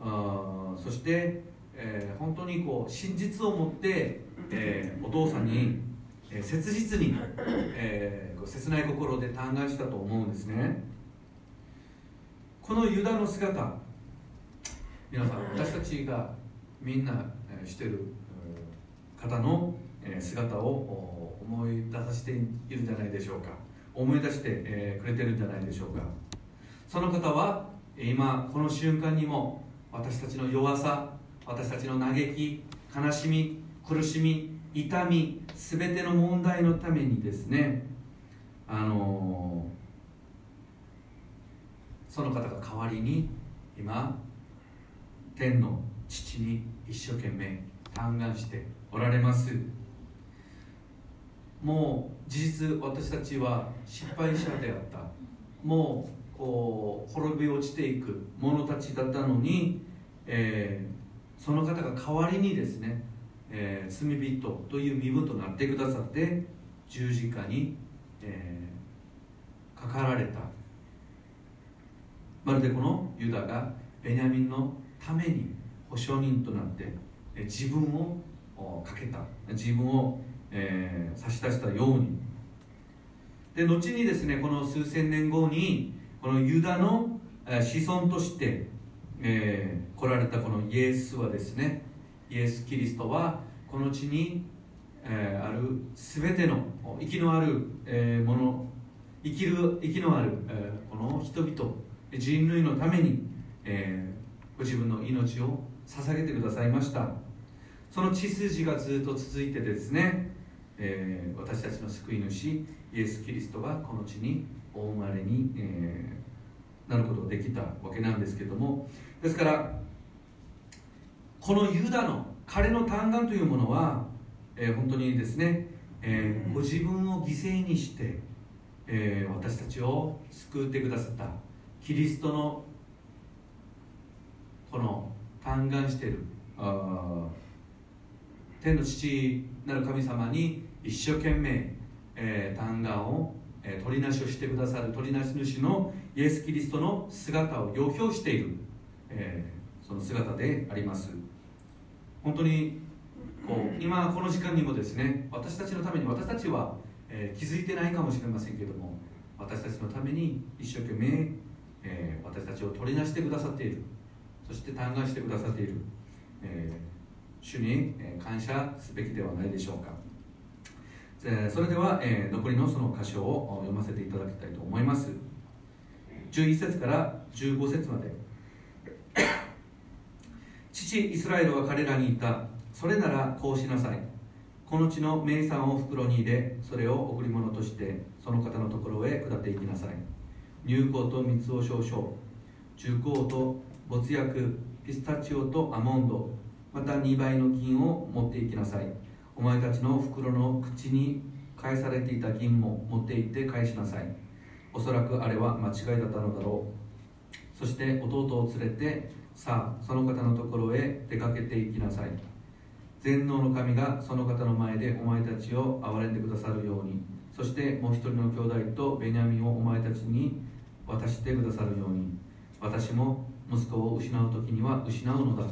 あそして、えー、本当にこう真実を持って、えー、お父さんに、えー、切実に、えー、切ない心で嘆願したと思うんですね。このユダの姿、皆さん、私たちがみんなしてる方の姿を思い出させているんじゃないでしょうか。思い出してくれてるんじゃないでしょうか。その方は今この瞬間にも私たちの弱さ、私たちの嘆き、悲しみ、苦しみ、痛み、すべての問題のためにですね、あのその方が代わりに今天の父に一生懸命嘆願しておられます。もう事実、私たちは失敗者であった、もうこう滅び落ちていく者たちだったのに、えー、その方が代わりにですね、えー、罪人という身分となってくださって、十字架に、えー、かかられた。まるでこのユダがベニヤミンのために保証人となって自分をかけた、自分をえー、差し出したように。で、後にですね、この数千年後にこのユダの子孫として、えー、来られたこのイエスはですね、イエス・キリストはこの地に、えー、ある全ての息のある、えー、もの生きる息のある、えー、この人々人類のために、えー、ご自分の命を捧げてくださいました。その血筋がずっと続いてですね、えー、私たちの救い主イエス・キリストはこの地にお生まれに、えー、なることができたわけなんですけれども、ですからこのユダの彼の嘆願というものは、えー、本当にですね、えー、ご自分を犠牲にして、えー、私たちを救ってくださったキリストのこの嘆願しているあ天の父なる神様に一生懸命、えー、嘆願を、えー、取りなしをしてくださる取りなし主のイエス・キリストの姿を予表している、えー、その姿であります。本当にこう今この時間にもですね、私たちのために、私たちは気づいてないかもしれませんけれども、私たちのために一生懸命、えー、私たちを取りなしてくださっている、そして嘆願してくださっている、えー、主に感謝すべきではないでしょうか。それでは、えー、残りのその箇所を読ませていただきたいと思います。じゅういっせつからじゅうごせつまで父イスラエルは彼らに言った。それならこうしなさい。この地の名産を袋に入れ、それを贈り物としてその方のところへ下っていきなさい。乳香と蜜を少々、熟香と没薬、ピスタチオとアモンド、またにばいの銀を持っていきなさい。お前たちの袋の口に返されていた銀も持って行って返しなさい。おそらくあれは間違いだったのだろう。そして弟を連れて、さあその方のところへ出かけていきなさい。全能の神がその方の前でお前たちを憐れんでくださるように、そしてもう一人の兄弟とベニヤミンをお前たちに渡してくださるように、私も息子を失う時には失うのだ。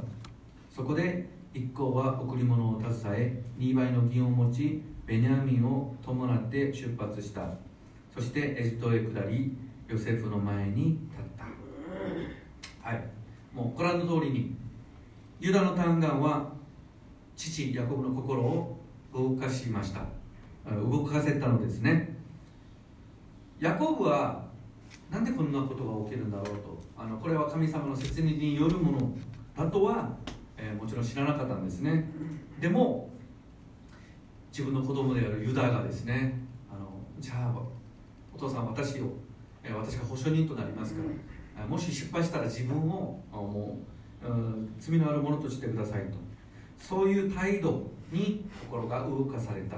そこで一行は贈り物を携え、にばいの銀を持ち、ベニヤミンを伴って出発した。そしてエジプトへ下り、ヨセフの前に立った。はい、もうご覧の通りにユダの嘆願は父ヤコブの心を動かしました。動かせたのですね。ヤコブはなんでこんなことが起きるんだろうと、あのこれは神様の説理によるものだとは、えー、もちろん知らなかったんですね。でも自分の子供であるユダがですね、あのじゃあお父さん私を、えー、私が保証人となりますから、もし失敗したら自分をもう、うん、罪のあるものとしてくださいと。そういう態度に心が動かされた。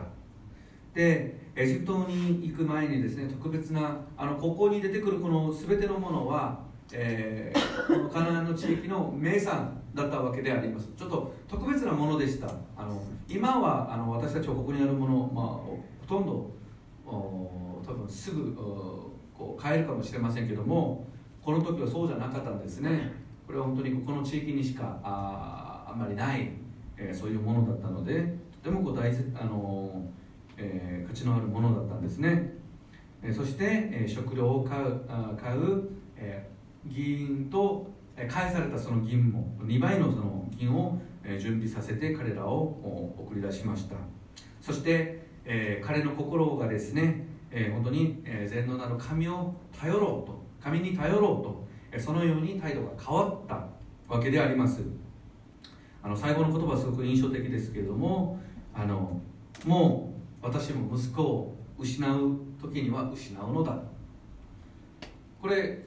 で、エジプトに行く前にですね、特別なあのここに出てくるこの全てのものは、えー、このカナンの地域の名産だったわけであります。ちょっと特別なものでした。あの今はあの私たちはここにあるもの、まあ、ほとんど多分すぐこう買えるかもしれませんけども、この時はそうじゃなかったんですね。これは本当にこの地域にしか あ, あんまりない、えー、そういうものだったので、とてもこう大あの、えー、価値のあるものだったんですね。えー、そして、えー、食料を買う、買う、えー、銀と、えー、返されたその銀もにばい の, その銀を、えー、準備させて彼らを送り出しました。そして、えー、彼の心がですね、えー、本当に、えー、全能なる神を頼ろうと、神に頼ろうと、えー、そのように態度が変わったわけであります。あの最後の言葉はすごく印象的ですけれども、あのもう私も息子を失う時には失うのだ。これ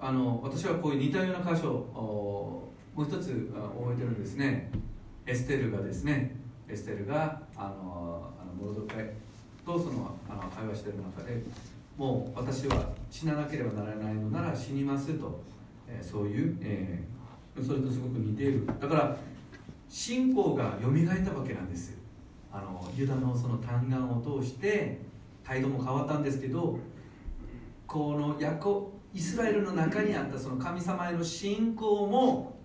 あの私はこういう似たような箇所をもう一つ覚えてるんですね。エステルがですねエステルがあのあのモルドカイとそのあの会話している中で、もう私は死ななければならないのなら死にますと、えー、そういう、えー、それとすごく似ている。だから信仰がよみがえったわけなんです。あのユダのその嘆願を通して態度も変わったんですけど、このヤコイスラエルの中にあったその神様への信仰も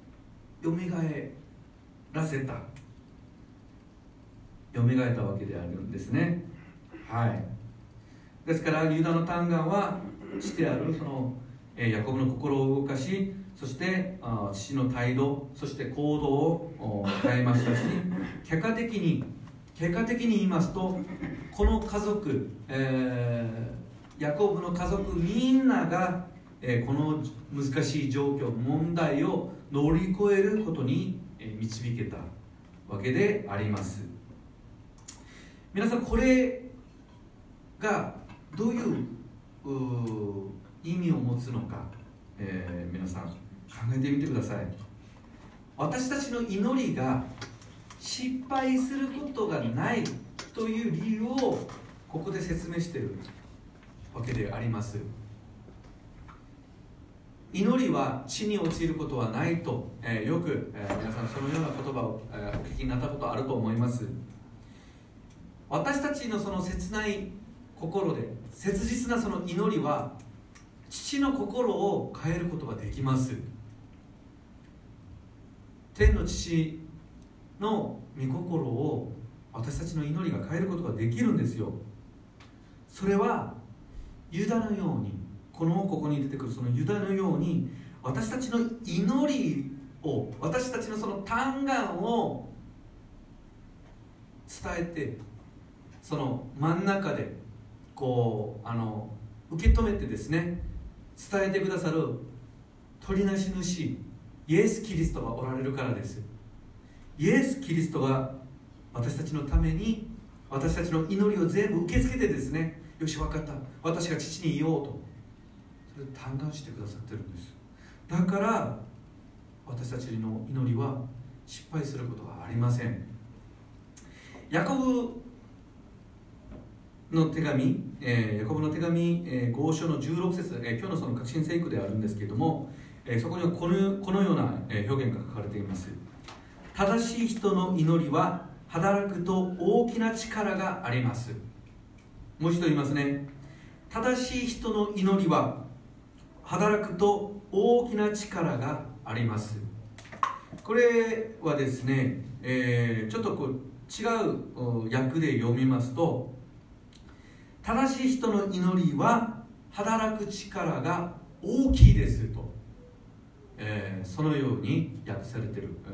よみがえらせたよみがえたわけであるんですね。はい、ですからユダの嘆願はしてあるそのヤコブの心を動かし、そして父の態度、そして行動を変えましたし、結果的に結果的に言いますと、この家族、えー、ヤコブの家族みんなが、えー、この難しい状況問題を乗り越えることに導けたわけであります。皆さん、これがどういう意味を持つのか、えー、皆さん考えてみてください。私たちの祈りが失敗することがないという理由をここで説明している。わけであります。祈りは地に落ちることはないと、えー、よく、えー、皆さんそのような言葉を、えー、お聞きになったことあると思います。私たちのその切ない心で切実なその祈りは父の心を変えることができます。天の父の御心を私たちの祈りが変えることができるんですよ。それはユダのように、このここに出てくるそのユダのように、私たちの祈りを、私たちのその嘆願を伝えて、その真ん中でこうあの受け止めてですね、伝えてくださる取りなし主イエス・キリストがおられるからです。イエス・キリストが私たちのために私たちの祈りを全部受け付けてですね、よし分かった、私が父に言おうと、それで嘆願してくださってるんです。だから私たちの祈りは失敗することはありません。ヤコブの手紙、えー、ヤコブの手紙、えー、ご章のじゅうろく節、えー、今日のその革新聖句であるんですけれども、えー、そこにはこの、このような表現が書かれています。正しい人の祈りは働くと大きな力があります。もう一度言いますね。正しい人の祈りは働くと大きな力があります。これはですね、えー、ちょっとこう違う訳で読みますと、正しい人の祈りは働く力が大きいですと、えー、そのように訳されている、えー、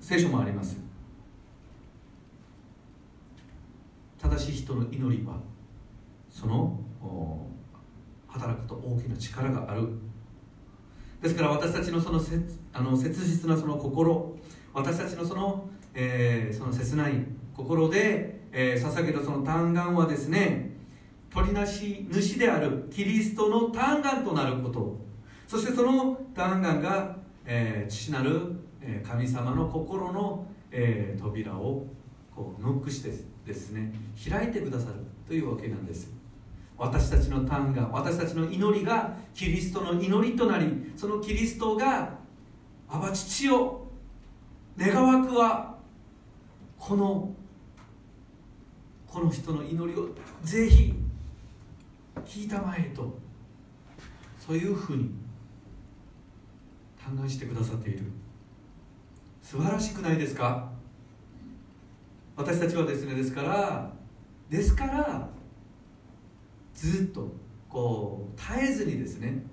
聖書もあります。正しい人の祈りはその働くと大きな力がある。ですから私たちのその切、あの切実なその心、私たちのその、えー、その切ない心でえー、捧げたその嘆願はですね、取りなし主であるキリストの嘆願となること、そしてその嘆願が、えー、父なる、えー、神様の心の、えー、扉をこうノックしてですね、開いてくださるというわけなんです。私たちの嘆願、私たちの祈りがキリストの祈りとなり、そのキリストが「アバ父よ、願わくはこのこの人の祈りをぜひ聞いたまえ」と、そういうふうに嘆願してくださっている。素晴らしくないですか。私たちはですね、ですからですからずっとこう絶えずにですね、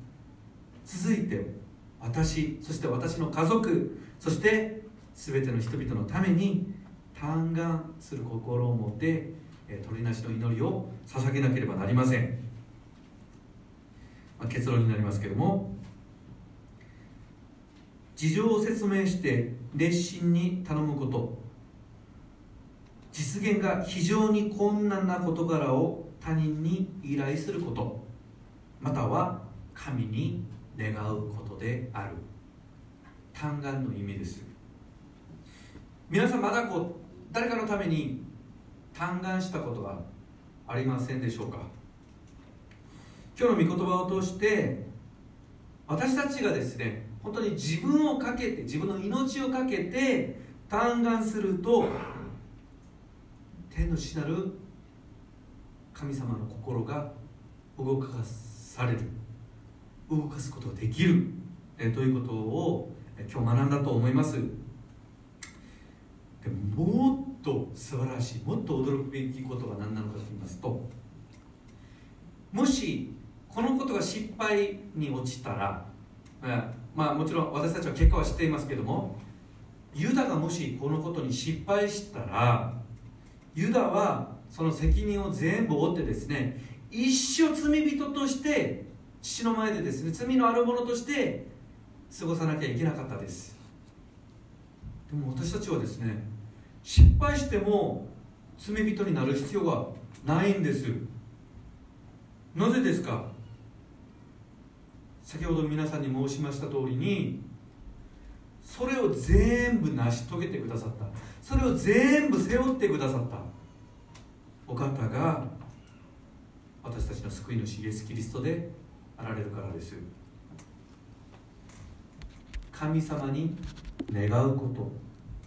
続いて私、そして私の家族、そして全ての人々のために嘆願する心を持って鳥なしの祈りを捧げなければなりません。まあ、結論になりますけれども、事情を説明して熱心に頼むこと、実現が非常に困難な事柄を他人に依頼すること、または神に願うことである。嘆願の意味です。皆さんまだこう誰かのために嘆願したことがありませんでしょうか。今日の御言葉を通して私たちがですね、本当に自分をかけて、自分の命をかけて嘆願すると、天の父なる神様の心が動かされる、動かすことができるえということを今日学んだと思います。でも、もっと素晴らしい、もっと驚くべきことが何なのかと言いますと、もしこのことが失敗に落ちたら、まあもちろん私たちは結果は知っていますけども、ユダがもしこのことに失敗したら、ユダはその責任を全部負ってですね、一生罪人として父の前でですね、罪のある者として過ごさなきゃいけなかったです。でも私たちはですね、失敗しても罪人になる必要がないんです。なぜですか。先ほど皆さんに申しました通りに、それを全部成し遂げてくださった、それを全部背負ってくださったお方が私たちの救い主イエス・キリストであられるからです。神様に願うこと、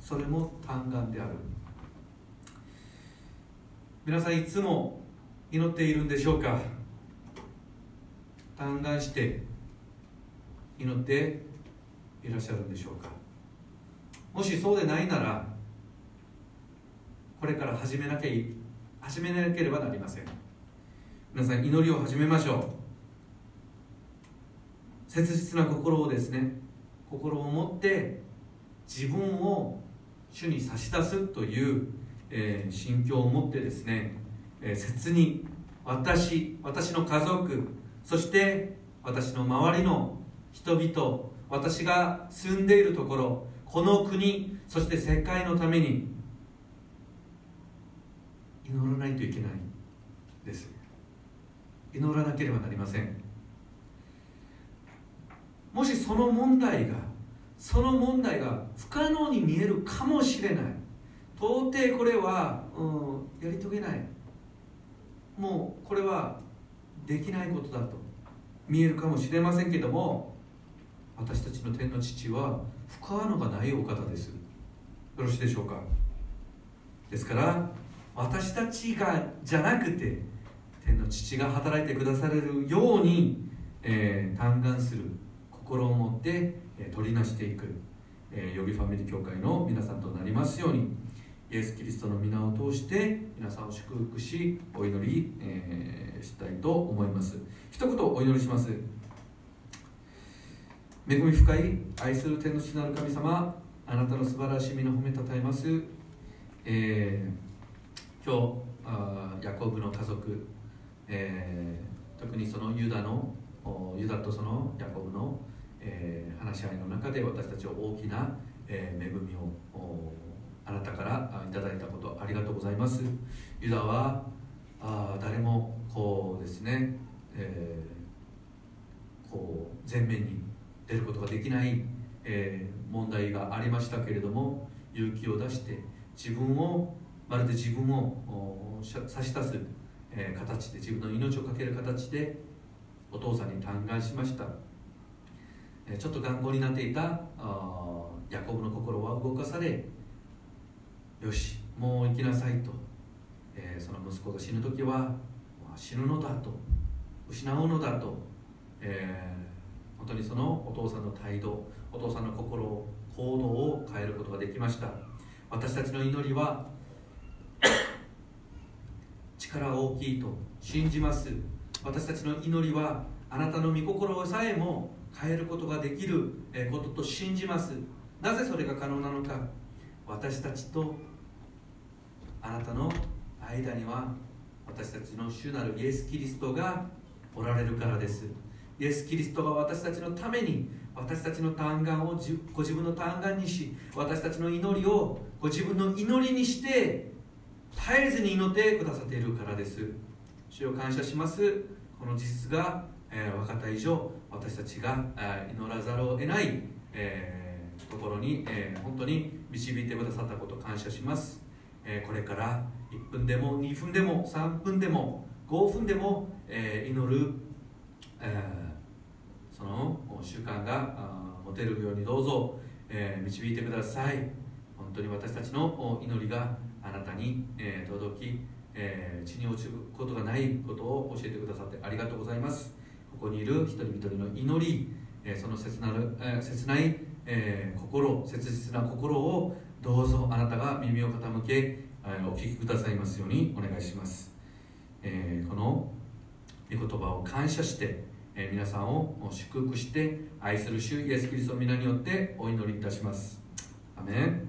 それも嘆願である。皆さんいつも祈っているんでしょうか。嘆願して祈っていらっしゃるんでしょうか。もしそうでないなら、これから始めなきゃい始めなければなりません。皆さん祈りを始めましょう。切実な心をですね、心を持って自分を主に差し出すという、えー、心境を持ってですね、えー、切に私、私の家族、そして私の周りの人々、私が住んでいるところ、この国、そして世界のために祈らないといけないです。祈らなければなりません。もしその問題がその問題が不可能に見えるかもしれない、到底これは、うん、やり遂げない、もうこれはできないことだと見えるかもしれませんけども、私たちの天の父は不可能がないお方です。よろしいでしょうか。ですから私たちがじゃなくて天の父が働いてくだされるように、えー、嘆願する心を持って取りなしていく、えー、予備ファミリー教会の皆さんとなりますように、イエス・キリストの皆を通して皆さんを祝福しお祈り、えー、したいと思います。一言お祈りします。恵み深い愛する天の父なる神様、あなたの素晴らしい皆を褒めたたえます。えー、今日ヤコブの家族、えー、特にそのユダのユダとそのヤコブのえー、話し合いの中で私たちは大きな、えー、恵みをあなたからいただいたこと、ありがとうございます。ユダはあ誰もこうですね、えー、こう前面に出ることができない、えー、問題がありましたけれども、勇気を出して自分をまるで自分を差し出す、えー、形で、自分の命を懸ける形でお父さんに嘆願しました。ちょっと頑固になっていたヤコブの心は動かされ、よし、もう行きなさいと、えー、その息子が死ぬ時は死ぬのだと、失うのだと、えー、本当にそのお父さんの態度、お父さんの心、行動を変えることができました。私たちの祈りは力が大きいと信じます。私たちの祈りはあなたの御心さえも変えることができることと信じます。なぜそれが可能なのか。私たちとあなたの間には私たちの主なるイエス・キリストがおられるからです。イエス・キリストが私たちのために、私たちの嘆願をご自分の嘆願にし、私たちの祈りをご自分の祈りにして絶えずに祈ってくださっているからです。主を感謝します。この事実がえー、分かった以上、私たちが祈らざるを得ない、えー、ところに、えー、本当に導いてくださったことを感謝します。えー、これからいっぷんでもにふんでもさんぷんでもごふんでも、えー、祈る、えー、その習慣が持てるようにどうぞ、えー、導いてください。本当に私たちの祈りがあなたに、えー、届き、えー、地に落ちることがないことを教えてくださってありがとうございます。ここにいる一人一人の祈り、その切なる、切ない心、切実な心をどうぞあなたが耳を傾けお聞きくださいますようにお願いします。この御言葉を感謝して皆さんを祝福して、愛する主イエス・キリストの皆によってお祈りいたします。アメン。